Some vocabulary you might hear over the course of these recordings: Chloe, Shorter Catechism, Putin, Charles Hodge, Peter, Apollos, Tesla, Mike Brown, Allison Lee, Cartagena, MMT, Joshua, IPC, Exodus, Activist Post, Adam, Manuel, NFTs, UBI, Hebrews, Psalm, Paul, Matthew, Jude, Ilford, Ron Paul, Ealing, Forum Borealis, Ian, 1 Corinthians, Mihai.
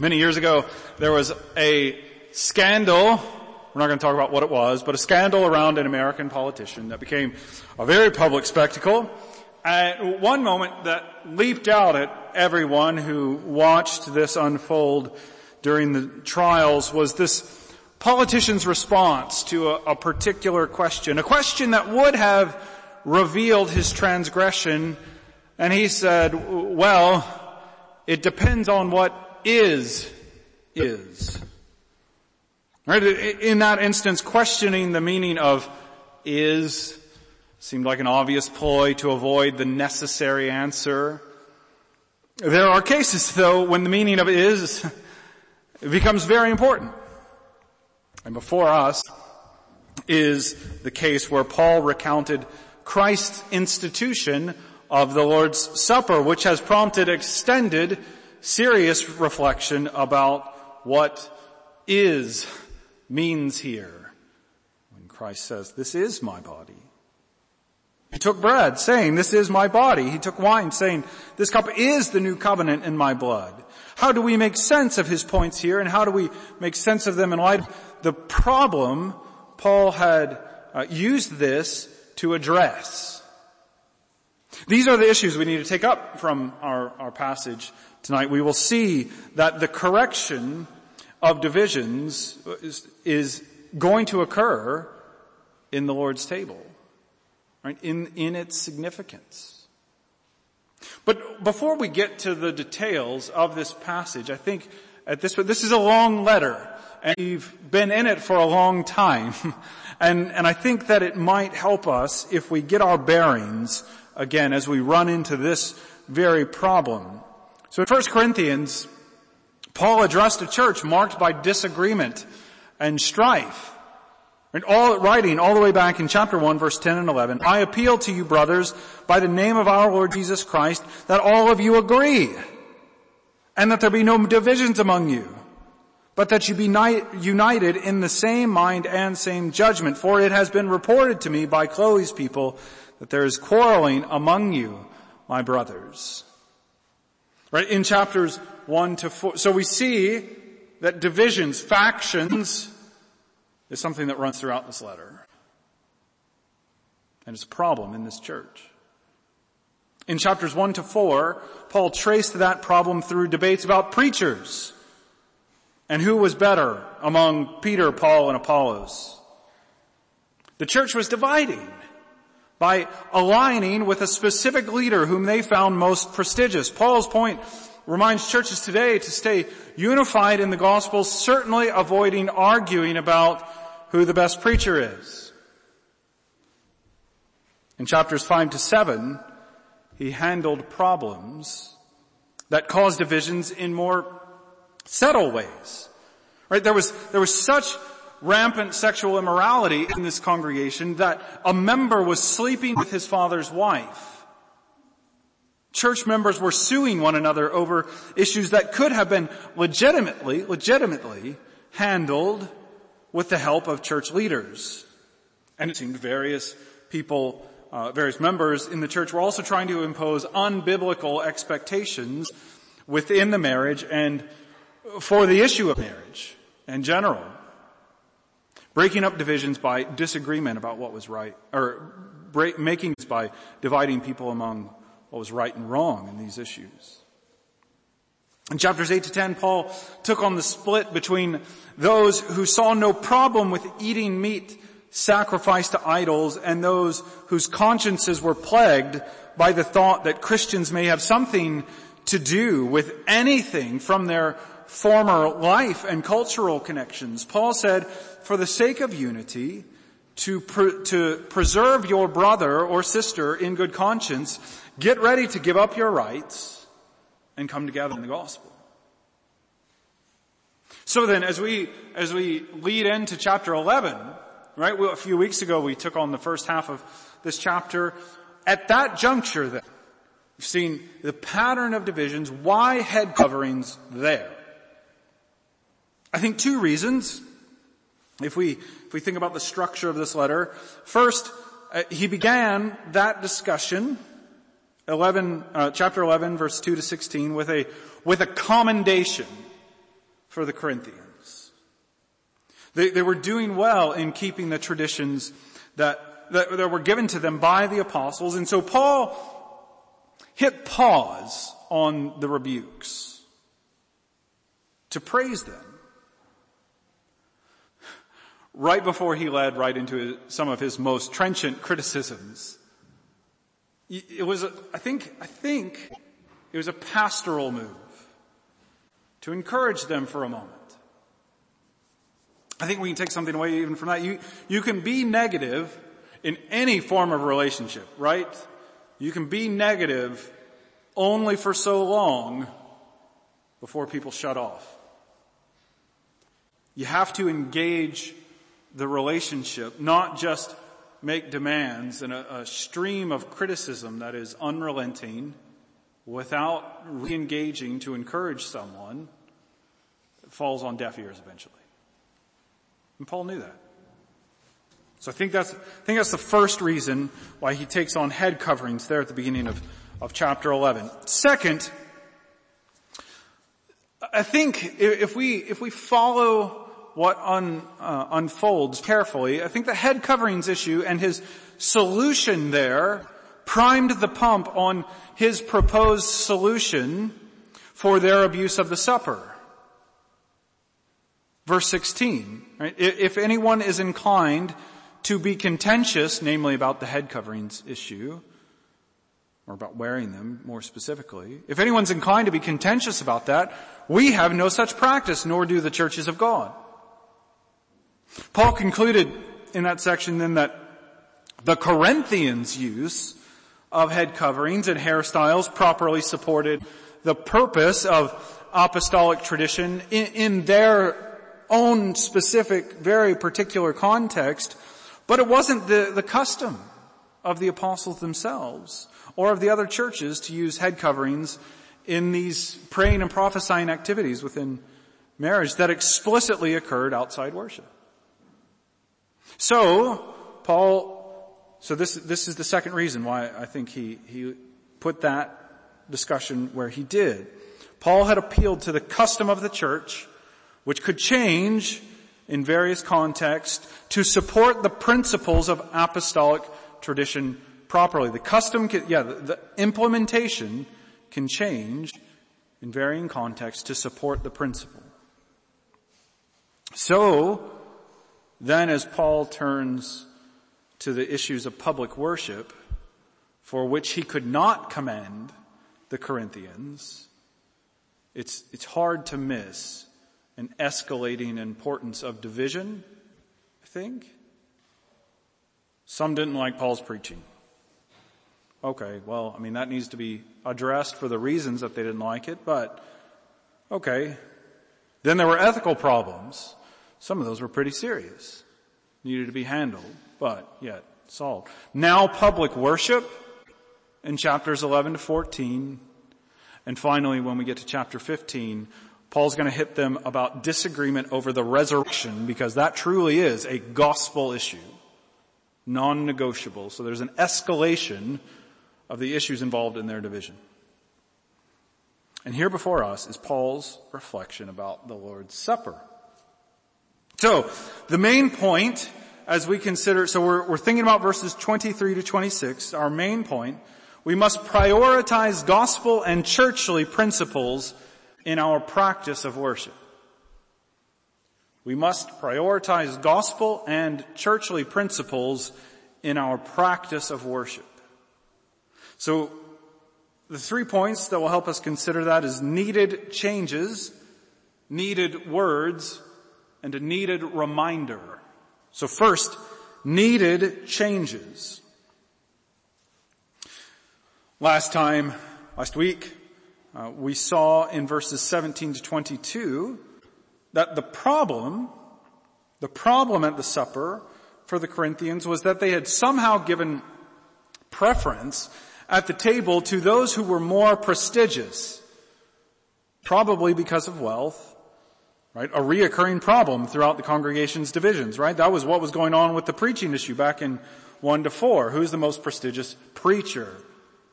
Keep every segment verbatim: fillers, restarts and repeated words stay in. Many years ago, there was a scandal, we're not going to talk about what it was, but a scandal around an American politician that became a very public spectacle. At one moment that leaped out at everyone who watched this unfold during the trials was this politician's response to a, a particular question, a question that would have revealed his transgression, and he said, well, it depends on what is, is. Right? In that instance, questioning the meaning of is seemed like an obvious ploy to avoid the necessary answer. There are cases, though, when the meaning of is becomes very important. And before us is the case where Paul recounted Christ's institution of the Lord's Supper, which has prompted extended serious reflection about what is means here when Christ says, this is my body. He took bread saying, this is my body. He took wine saying, this cup is the new covenant in my blood. How do we make sense of his points here, and how do we make sense of them in light of the problem Paul had uh, used this to address? These are the issues we need to take up from our, our passage tonight. We will see that the correction of divisions is, is going to occur in the Lord's table, right? In, in its significance. But before we get to the details of this passage, I think at this point, this is a long letter, and we've been in it for a long time. And, and I think that it might help us if we get our bearings again as we run into this very problem. So in First Corinthians, Paul addressed a church marked by disagreement and strife. And all writing all the way back in chapter one, verse ten and eleven, I appeal to you, brothers, by the name of our Lord Jesus Christ, that all of you agree, and that there be no divisions among you, but that you be united in the same mind and same judgment. For it has been reported to me by Chloe's people that there is quarreling among you, my brothers. Right, in chapters one to four. So we see that divisions, factions, is something that runs throughout this letter. And it's a problem in this church. In chapters one to four, Paul traced that problem through debates about preachers and who was better among Peter, Paul, and Apollos. The church was dividing by aligning with a specific leader whom they found most prestigious. Paul's point reminds churches today to stay unified in the gospel, certainly avoiding arguing about who the best preacher is. In chapters five to seven, he handled problems that caused divisions in more subtle ways. Right? There was, there was such rampant sexual immorality in this congregation that a member was sleeping with his father's wife. Church members were suing one another over issues that could have been legitimately, legitimately handled with the help of church leaders. And it seemed various people, uh, various members in the church were also trying to impose unbiblical expectations within the marriage and for the issue of marriage in general. Breaking up divisions by disagreement about what was right, or break, making this by dividing people among what was right and wrong in these issues. In chapters eight to ten, Paul took on the split between those who saw no problem with eating meat sacrificed to idols and those whose consciences were plagued by the thought that Christians may have something to do with anything from their former life and cultural connections. Paul said, for the sake of unity, to pre- to preserve your brother or sister in good conscience, get ready to give up your rights and come together in the gospel. So then, as we as we lead into chapter eleven, right? Well, a few weeks ago we took on the first half of this chapter. At that juncture, then, we've seen the pattern of divisions. Why head coverings there? I think two reasons. If we, if we think about the structure of this letter, first, uh, he began that discussion, eleven, uh, chapter eleven, verse two to sixteen, with a, with a commendation. for the Corinthians. They, they were doing well in keeping the traditions that, that, that were given to them by the apostles. And so Paul hit pause on the rebukes to praise them, right before he led right into some of his most trenchant criticisms. It was, a, I think, I think it was a pastoral move to encourage them for a moment. I think we can take something away even from that. You, you can be negative in any form of relationship, right? You can be negative only for so long before people shut off. You have to engage the relationship, not just make demands and a, a stream of criticism that is unrelenting without re-engaging to encourage someone. It falls on deaf ears eventually. And Paul knew that. So I think that's, I think that's the first reason why he takes on head coverings there at the beginning of, of chapter eleven. Second, I think if we, if we follow what un, uh, unfolds carefully, I think the head coverings issue and his solution there primed the pump on his proposed solution for their abuse of the supper. Verse sixteen, right? If anyone is inclined to be contentious, namely about the head coverings issue, or about wearing them more specifically, if anyone's inclined to be contentious about that, we have no such practice, nor do the churches of God. Paul concluded in that section then that the Corinthians' use of head coverings and hairstyles properly supported the purpose of apostolic tradition in, in their own specific, very particular context, but it wasn't the, the custom of the apostles themselves or of the other churches to use head coverings in these praying and prophesying activities within marriage that explicitly occurred outside worship. So, Paul, so this, this is the second reason why I think he, he put that discussion where he did. Paul had appealed to the custom of the church, which could change in various contexts, to support the principles of apostolic tradition properly. The custom, can, yeah, the, the implementation can change in varying contexts to support the principle. So, then as Paul turns to the issues of public worship, for which he could not commend the Corinthians, it's, it's hard to miss an escalating importance of division, I think. Some didn't like Paul's preaching. Okay, well, I mean, that needs to be addressed for the reasons that they didn't like it, but okay. Then there were ethical problems. Some of those were pretty serious, needed to be handled, but yet solved. Now public worship in chapters eleven to fourteen. And finally, when we get to chapter fifteen, Paul's going to hit them about disagreement over the resurrection, because that truly is a gospel issue, non-negotiable. So there's an escalation of the issues involved in their division. And here before us is Paul's reflection about the Lord's Supper. So, the main point as we consider, so we're, we're thinking about verses twenty-three to twenty-six, our main point, we must prioritize gospel and churchly principles in our practice of worship. We must prioritize gospel and churchly principles in our practice of worship. So, the three points that will help us consider that is needed changes, needed words, and a needed reminder. So first, needed changes. Last time, last week, uh, we saw in verses seventeen to twenty-two that the problem, the problem at the supper for the Corinthians was that they had somehow given preference at the table to those who were more prestigious, probably because of wealth. Right? A reoccurring problem throughout the congregation's divisions, right? That was what was going on with the preaching issue back in one to four. Who's the most prestigious preacher?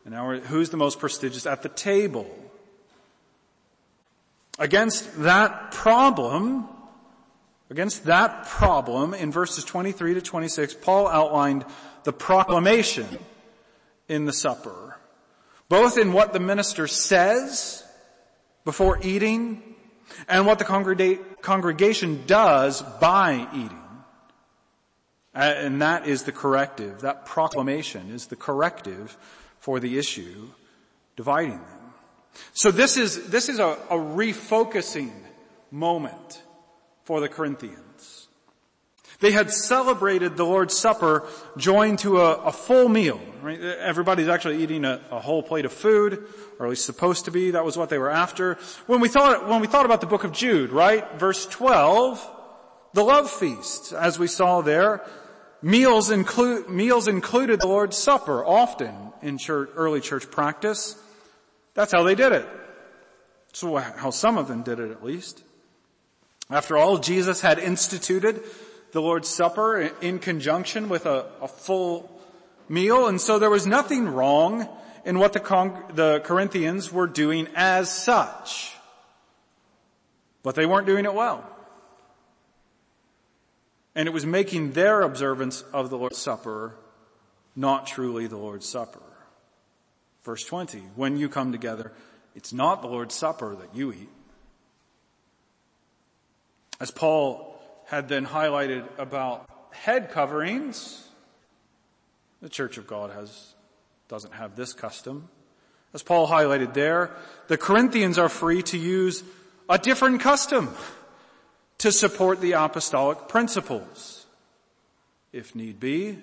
And now who's the most prestigious at the table? Against that problem, against that problem, in verses twenty-three to twenty-six, Paul outlined the proclamation in the supper, both in what the minister says before eating and what the congrega- congregation does by eating. And that is the corrective. That proclamation is the corrective for the issue dividing them. So this is, this is a, a refocusing moment for the Corinthians. They had celebrated the Lord's Supper joined to a, a full meal, right? Everybody's actually eating a, a whole plate of food, or at least supposed to be. That was what they were after. When we thought, when we thought about the book of Jude, right? Verse twelve, the love feast, as we saw there, meals include, meals included the Lord's Supper often in church, early church practice. That's how they did it. So how some of them did it, at least. After all, Jesus had instituted the Lord's Supper in conjunction with a, a full meal, and so there was nothing wrong in what the, Cong- the Corinthians were doing as such. But they weren't doing it well. And it was making their observance of the Lord's Supper not truly the Lord's Supper. Verse twenty, when you come together, it's not the Lord's Supper that you eat. As Paul had then highlighted about head coverings, the Church of God has, doesn't have this custom. As Paul highlighted there, the Corinthians are free to use a different custom to support the apostolic principles, if need be.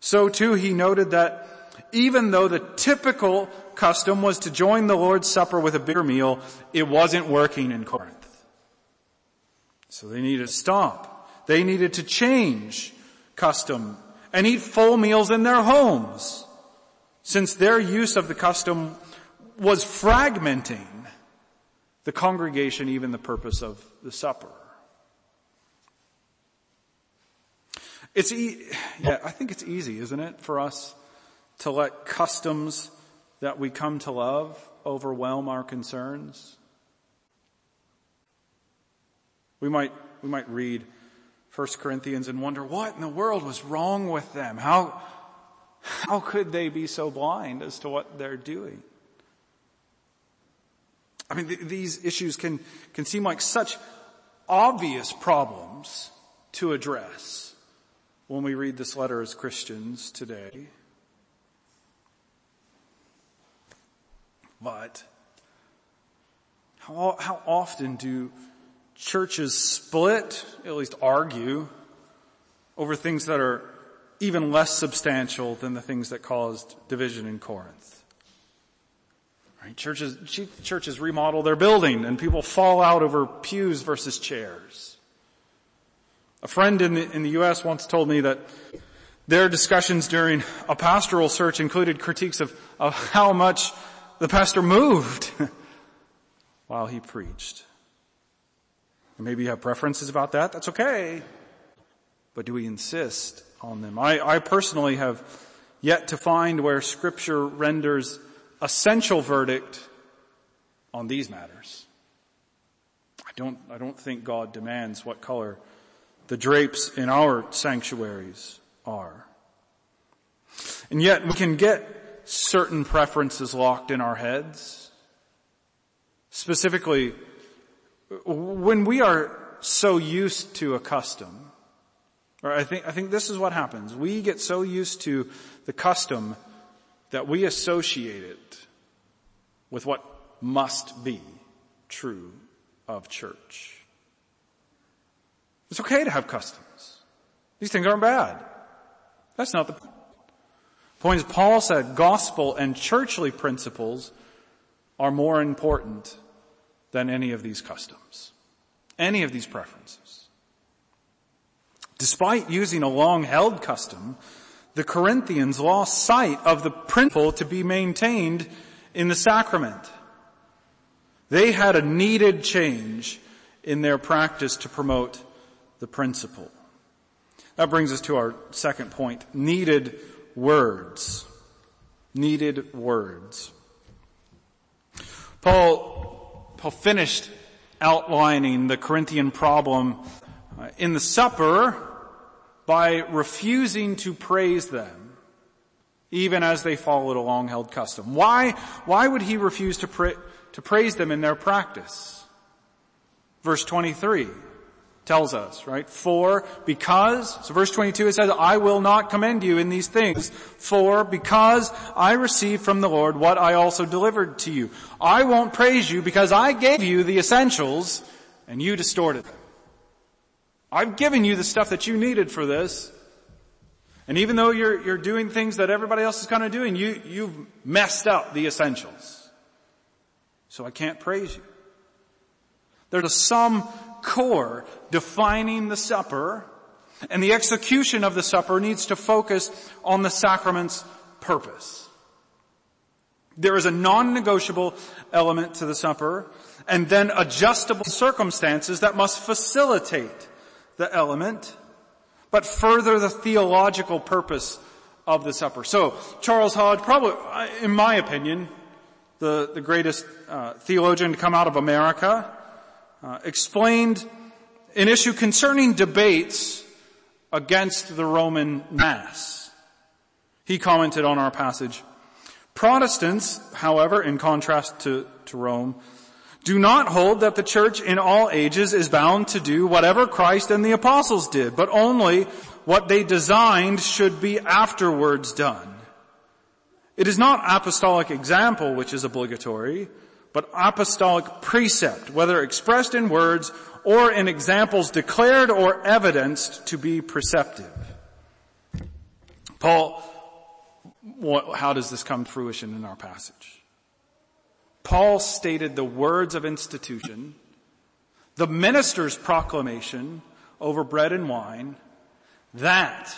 So too, he noted that even though the typical custom was to join the Lord's Supper with a bigger meal, it wasn't working in Corinth. So they needed to stop. They needed to change custom and eat full meals in their homes, since their use of the custom was fragmenting the congregation, even the purpose of the supper. It's e- yeah, I think it's easy, isn't it, for us to let customs that we come to love overwhelm our concerns? We might, we might read First Corinthians and wonder what in the world was wrong with them. How, how could they be so blind as to what they're doing? I mean, th- these issues can, can seem like such obvious problems to address when we read this letter as Christians today. But how, how often do churches split, at least argue, over things that are even less substantial than the things that caused division in Corinth. Right? Churches, churches remodel their building and people fall out over pews versus chairs. A friend in the, in the U S once told me that their discussions during a pastoral search included critiques of, of how much the pastor moved while he preached. Maybe you have preferences about that. That's okay. But do we insist on them? I, I personally have yet to find where Scripture renders essential verdict on these matters. I don't, I don't think God demands what color the drapes in our sanctuaries are. And yet we can get certain preferences locked in our heads. Specifically, when we are so used to a custom, or I think, I think this is what happens. We get so used to the custom that we associate it with what must be true of church. It's okay to have customs. These things aren't bad. That's not the point. The point is, Paul said gospel and churchly principles are more important than any of these customs, any of these preferences. Despite using a long-held custom, the Corinthians lost sight of the principle to be maintained in the sacrament. They had a needed change in their practice to promote the principle. That brings us to our second point, needed words. Needed words. Paul Paul finished outlining the Corinthian problem in the supper by refusing to praise them, even as they followed a long-held custom. Why, why would he refuse to, pra- to praise them in their practice? Verse twenty-three tells us, right? For, because, so verse twenty-two, it says, I will not commend you in these things. For, because I received from the Lord what I also delivered to you. I won't praise you because I gave you the essentials and you distorted them. I've given you the stuff that you needed for this. And even though you're, you're doing things that everybody else is kind of doing, you, you've messed up the essentials. So I can't praise you. There's some core defining the supper, and the execution of the supper needs to focus on the sacrament's purpose. There is a non-negotiable element to the supper, and then adjustable circumstances that must facilitate the element, but further the theological purpose of the supper. So, Charles Hodge, probably, in my opinion, the, the greatest uh, theologian to come out of America, Uh, explained an issue concerning debates against the Roman Mass. He commented on our passage. Protestants, however, in contrast to, to Rome, do not hold that the church in all ages is bound to do whatever Christ and the apostles did, but only what they designed should be afterwards done. It is not apostolic example which is obligatory, but apostolic precept, whether expressed in words or in examples declared or evidenced to be preceptive. Paul, what, how does this come to fruition in our passage? Paul stated the words of institution, the minister's proclamation over bread and wine, that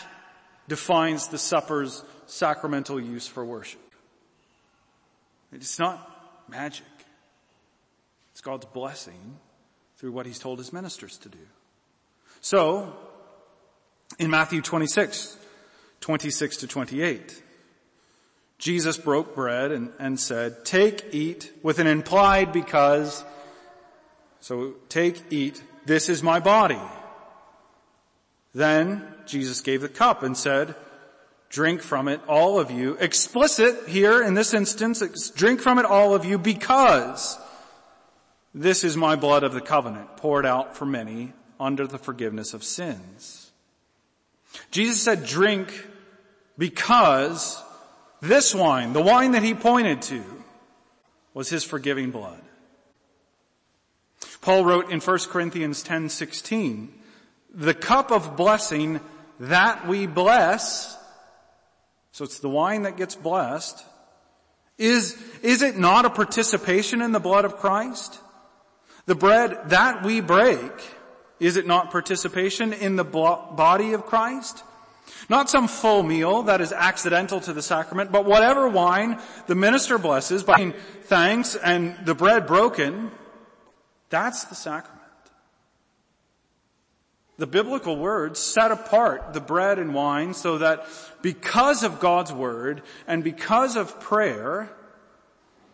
defines the supper's sacramental use for worship. It's not magic. It's God's blessing through what he's told his ministers to do. So, in Matthew twenty-six, twenty-six to twenty-eight, Jesus broke bread and, and said, take, eat, with an implied because, so take, eat, this is my body. Then Jesus gave the cup and said, drink from it, all of you. Explicit here in this instance, drink from it, all of you, because this is my blood of the covenant, poured out for many under the forgiveness of sins. Jesus said drink because this wine, the wine that he pointed to, was his forgiving blood. Paul wrote in First Corinthians ten sixteen, the cup of blessing that we bless, so it's the wine that gets blessed, is, is it not a participation in the blood of Christ? The bread that we break, is it not participation in the body of Christ? Not some full meal that is accidental to the sacrament, but whatever wine the minister blesses by giving thanks and the bread broken, that's the sacrament. The biblical words set apart the bread and wine so that because of God's word and because of prayer,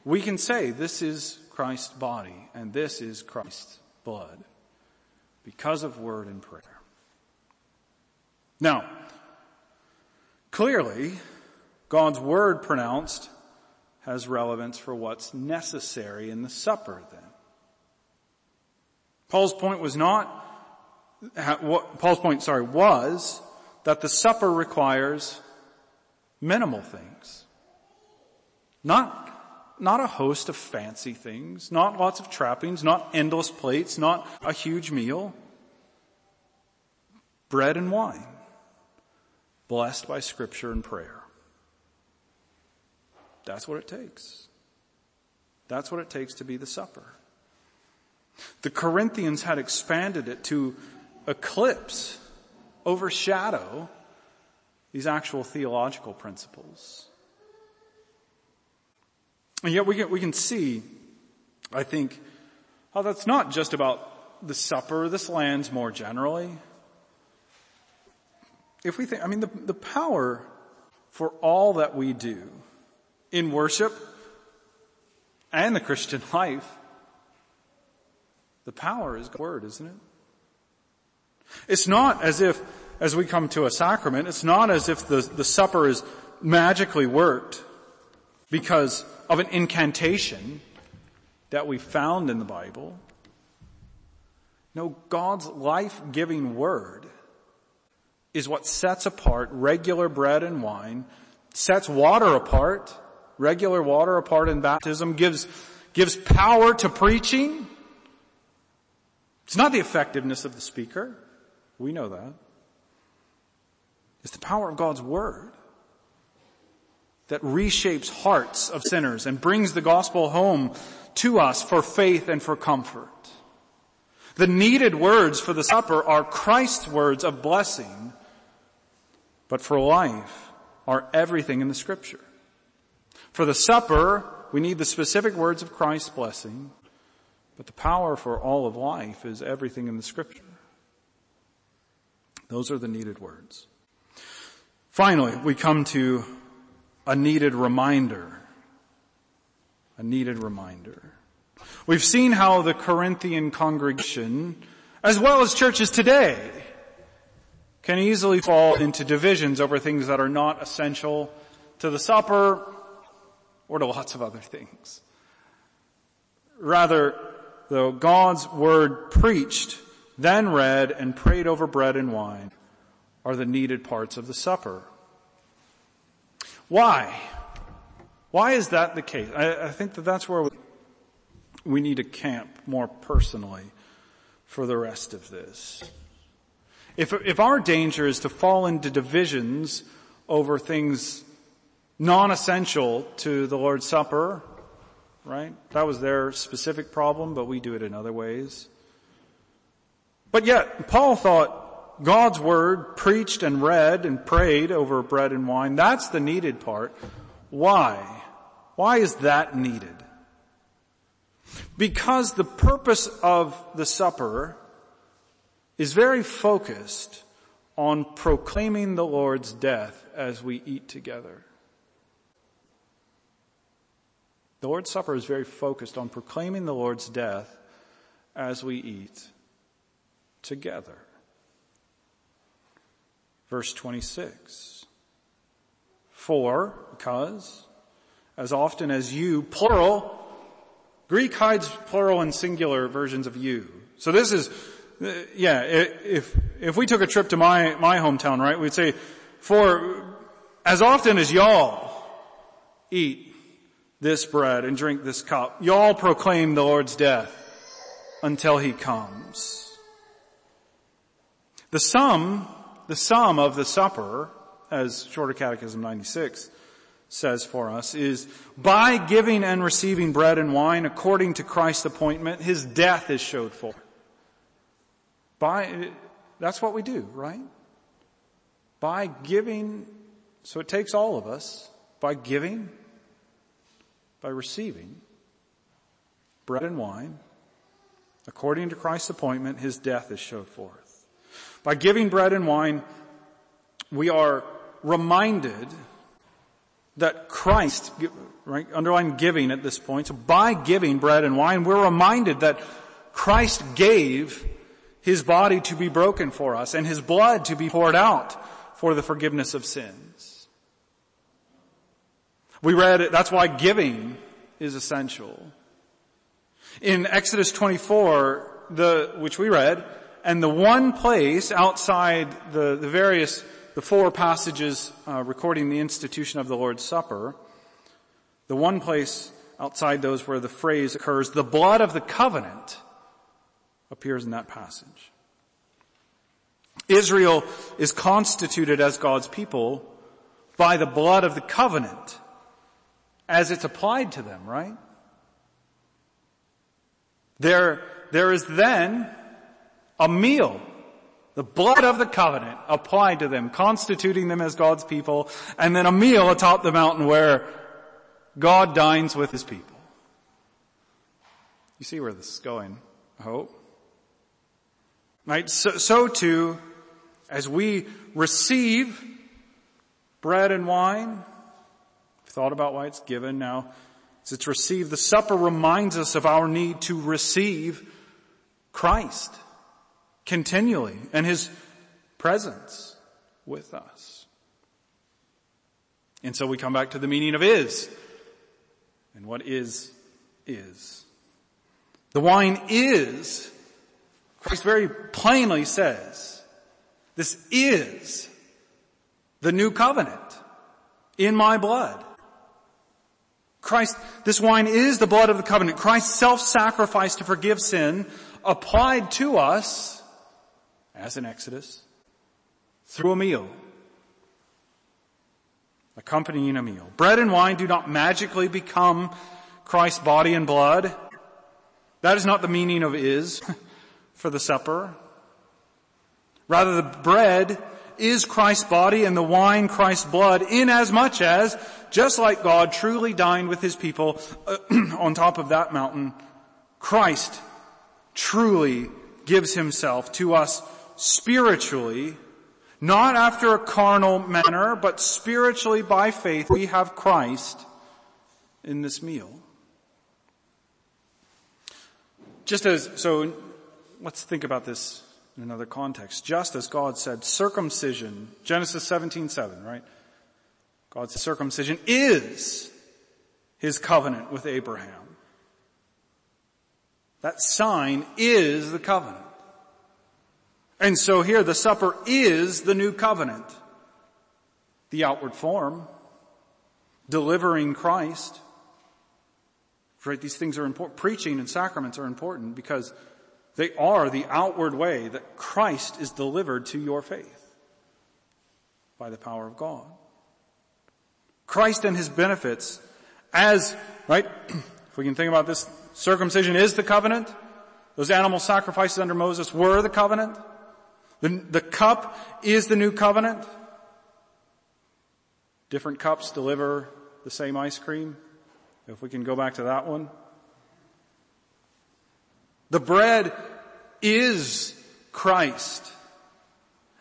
we can say this is Christ's body, and this is Christ's blood, because of word and prayer. Now, clearly, God's word pronounced has relevance for what's necessary in the supper then. Paul's point was not, Paul's point, sorry, was that the supper requires minimal things. Not Not a host of fancy things, not lots of trappings, not endless plates, not a huge meal. Bread and wine, blessed by scripture and prayer. That's what it takes. That's what it takes to be the supper. The Corinthians had expanded it to eclipse, overshadow these actual theological principles. And yet we can, we can see, I think, how that's not just about the supper. This lands more generally. If we think, I mean, the, the power for all that we do in worship and the Christian life The power is God's word, isn't it? It's not as if, as we come to a sacrament, it's not as if the, the supper is magically worked because of an incantation that we found in the Bible. No, God's life-giving word is what sets apart regular bread and wine, sets water apart, regular water apart in baptism, gives, gives power to preaching. It's not the effectiveness of the speaker. We know that. It's the power of God's word that reshapes hearts of sinners and brings the gospel home to us for faith and for comfort. The needed words for the supper are Christ's words of blessing, but for life are everything in the Scripture. For the supper, we need the specific words of Christ's blessing, but the power for all of life is everything in the Scripture. Those are the needed words. Finally, we come to a needed reminder. A needed reminder. We've seen how the Corinthian congregation, as well as churches today, can easily fall into divisions over things that are not essential to the supper or to lots of other things. Rather, though, God's word preached, then read, and prayed over bread and wine are the needed parts of the supper. Why? Why is that the case? I, I think that that's where we... We need to camp more personally for the rest of this. If, if our danger is to fall into divisions over things non-essential to the Lord's Supper, right? That was their specific problem, but we do it in other ways. But yet, Paul thought God's word preached and read and prayed over bread and wine. That's the needed part. Why? Why is that needed? Because the purpose of the supper is very focused on proclaiming the Lord's death as we eat together. The Lord's Supper is very focused on proclaiming the Lord's death as we eat together. Verse twenty-six. For, because, as often as you, plural, Greek hides plural and singular versions of you. So this is, yeah, if, if we took a trip to my, my hometown, right, we'd say, for as often as y'all eat this bread and drink this cup, y'all proclaim the Lord's death until he comes. The sum, the sum of the supper, as Shorter Catechism ninety-six says for us, is by giving and receiving bread and wine according to Christ's appointment, his death is showed forth. By, that's what we do, right? By giving, so it takes all of us, by giving, by receiving bread and wine, according to Christ's appointment, his death is showed forth. By giving bread and wine, we are reminded that Christ, right, underline giving at this point, so by giving bread and wine, we're reminded that Christ gave his body to be broken for us and his blood to be poured out for the forgiveness of sins. We read, that's why giving is essential. In Exodus twenty-four, the, which we read, and the one place outside the, the various The four passages uh, recording the institution of the Lord's Supper, the one place outside those where the phrase occurs, the blood of the covenant, appears in that passage. Israel is constituted as God's people by the blood of the covenant as it's applied to them, right? There, there is then a meal, the blood of the covenant applied to them, constituting them as God's people, and then a meal atop the mountain where God dines with his people. You see where this is going, I hope. Right? So, so too, as we receive bread and wine, I've thought about why it's given now, as it's received, the supper reminds us of our need to receive Christ continually and his presence with us. And so we come back to the meaning of is. And what is, is. The wine is, Christ very plainly says, this is the new covenant in my blood. Christ, this wine is the blood of the covenant. Christ's self-sacrifice to forgive sin applied to us, as in Exodus, through a meal. Accompanying a meal. Bread and wine do not magically become Christ's body and blood. That is not the meaning of is for the supper. Rather, the bread is Christ's body and the wine Christ's blood, in as much as, just like God truly dined with his people on top of that mountain, Christ truly gives himself to us spiritually. Not after a carnal manner, but spiritually by faith, we have Christ in this meal. Just as, so let's think about this in another context. Just as God said circumcision, Genesis seventeen seven, right? God said circumcision is his covenant with Abraham. That sign is the covenant. And so here the supper is the new covenant, the outward form, delivering Christ. Right? These things are important. Preaching and sacraments are important because they are the outward way that Christ is delivered to your faith by the power of God. Christ and his benefits as, right, if we can think about this, circumcision is the covenant. Those animal sacrifices under Moses were the covenant. The, the cup is the new covenant. Different cups deliver the same ice cream. If we can go back to that one. The bread is Christ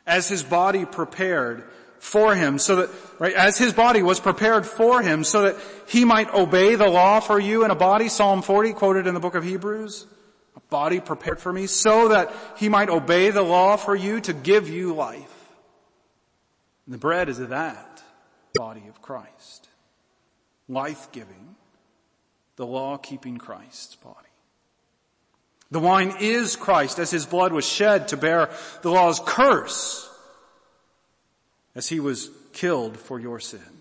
as his body prepared for him so that, right, as his body was prepared for him so that he might obey the law for you in a body, Psalm forty quoted in the book of Hebrews. Body prepared for me so that he might obey the law for you to give you life. And the bread is that body of Christ. Life-giving, the law-keeping Christ's body. The wine is Christ as his blood was shed to bear the law's curse as he was killed for your sin.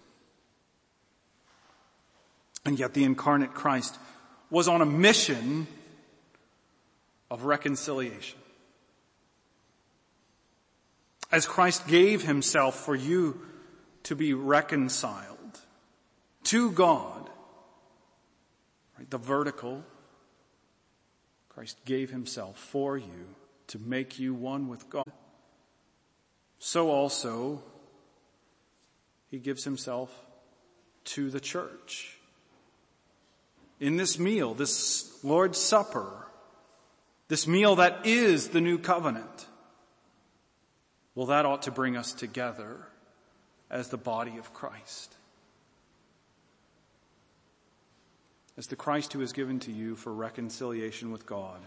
And yet the incarnate Christ was on a mission of reconciliation. As Christ gave himself for you to be reconciled to God, right, the vertical, Christ gave himself for you to make you one with God. So also, he gives himself to the church. In this meal, this Lord's Supper, this meal that is the new covenant. Well, that ought to bring us together as the body of Christ. As the Christ who is given to you for reconciliation with God.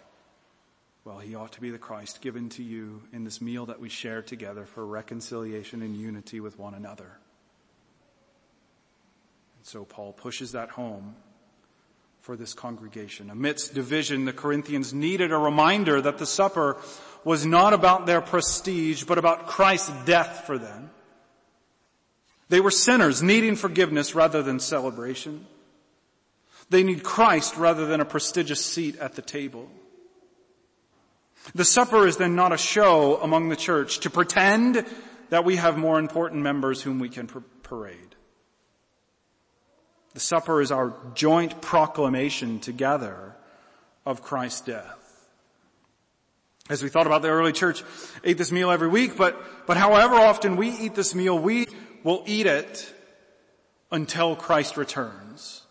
Well, he ought to be the Christ given to you in this meal that we share together for reconciliation and unity with one another. And so Paul pushes that home for this congregation. Amidst division, the Corinthians needed a reminder that the supper was not about their prestige, but about Christ's death for them. They were sinners needing forgiveness rather than celebration. They need Christ rather than a prestigious seat at the table. The supper is then not a show among the church to pretend that we have more important members whom we can parade. The supper is our joint proclamation together of Christ's death. As we thought about the early church, ate this meal every week, but, but however often we eat this meal, we will eat it until Christ returns.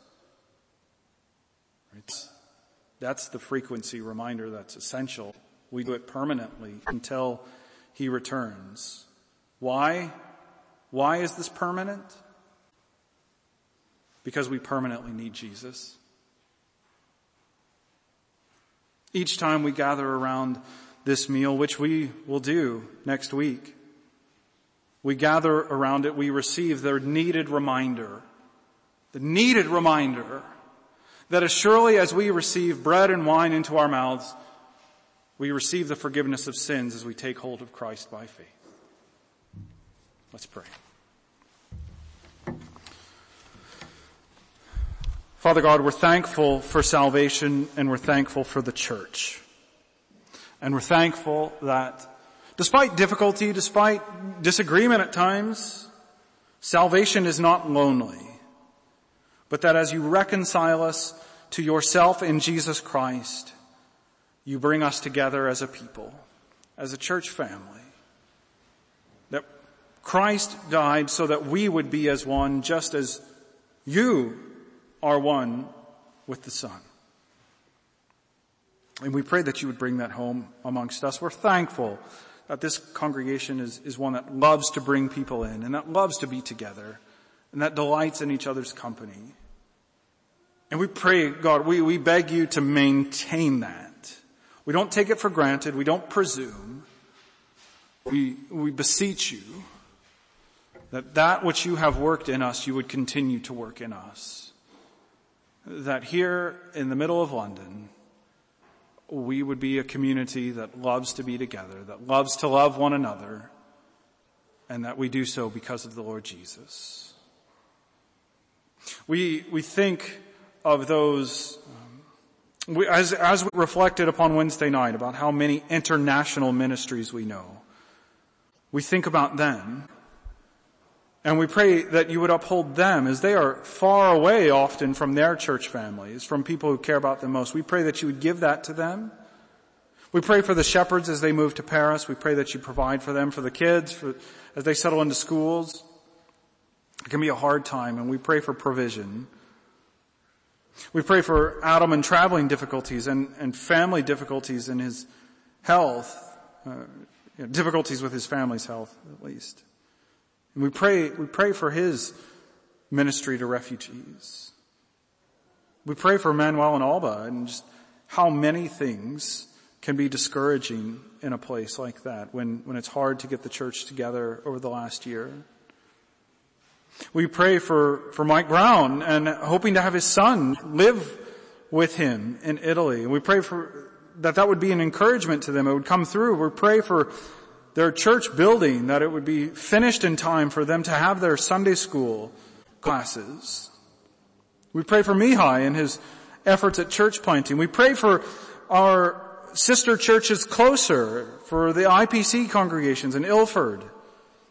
Right? That's the frequency reminder that's essential. We do it permanently until he returns. Why? Why is this permanent? Because we permanently need Jesus. each time we gather around this meal, which we will do next week. We gather around it, we receive their needed reminder, the needed reminder that as surely as we receive bread and wine into our mouths, we receive the forgiveness of sins as we take hold of Christ by faith. Let's pray. Father God, we're thankful for salvation and we're thankful for the church. And we're thankful that despite difficulty, despite disagreement at times, salvation is not lonely. But that as you reconcile us to yourself in Jesus Christ, you bring us together as a people, as a church family. That Christ died so that we would be as one, just as you are one with the Son. And we pray that you would bring that home amongst us. We're thankful that this congregation is, is one that loves to bring people in and that loves to be together and that delights in each other's company. And we pray, God, we, we beg you to maintain that. We don't take it for granted. We don't presume. We, we beseech you that that which you have worked in us, you would continue to work in us. That here in the middle of London, we would be a community that loves to be together, that loves to love one another, and that we do so because of the Lord Jesus. We, we think of those, um, we, as, as we reflected upon Wednesday night about how many international ministries we know, we think about them, and we pray that you would uphold them as they are far away often from their church families, from people who care about them most. We pray that you would give that to them. We pray for the shepherds as they move to Paris. We pray that you provide for them, for the kids, for, as they settle into schools. It can be a hard time, and we pray for provision. We pray for Adam in traveling difficulties and, and family difficulties in his health, uh, you know, difficulties with his family's health at least. And we pray, we pray for his ministry to refugees. We pray for Manuel and Alba and just how many things can be discouraging in a place like that when, when it's hard to get the church together over the last year. We pray for, for Mike Brown and hoping to have his son live with him in Italy. And we pray for that that would be an encouragement to them. It would come through. We pray for their church building, that it would be finished in time for them to have their Sunday school classes. We pray for Mihai and his efforts at church planting. We pray for our sister churches closer, for the I P C congregations in Ilford,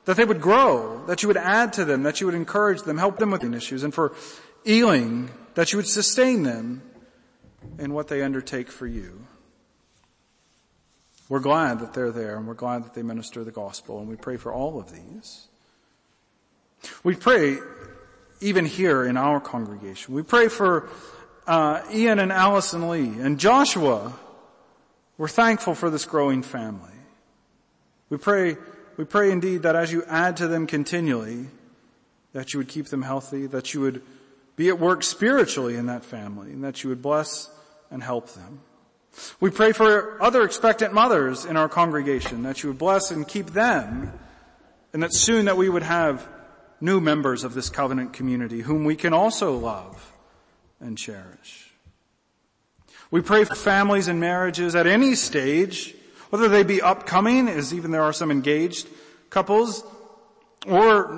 that they would grow, that you would add to them, that you would encourage them, help them with these issues, and for Ealing, that you would sustain them in what they undertake for you. We're glad that they're there, and we're glad that they minister the gospel, and we pray for all of these. We pray, even here in our congregation, we pray for uh, Ian and Allison Lee and Joshua. We're thankful for this growing family. We pray, we pray indeed that as you add to them continually, that you would keep them healthy, that you would be at work spiritually in that family, and that you would bless and help them. We pray for other expectant mothers in our congregation, that you would bless and keep them, and that soon that we would have new members of this covenant community whom we can also love and cherish. We pray for families and marriages at any stage, whether they be upcoming, as even there are some engaged couples, or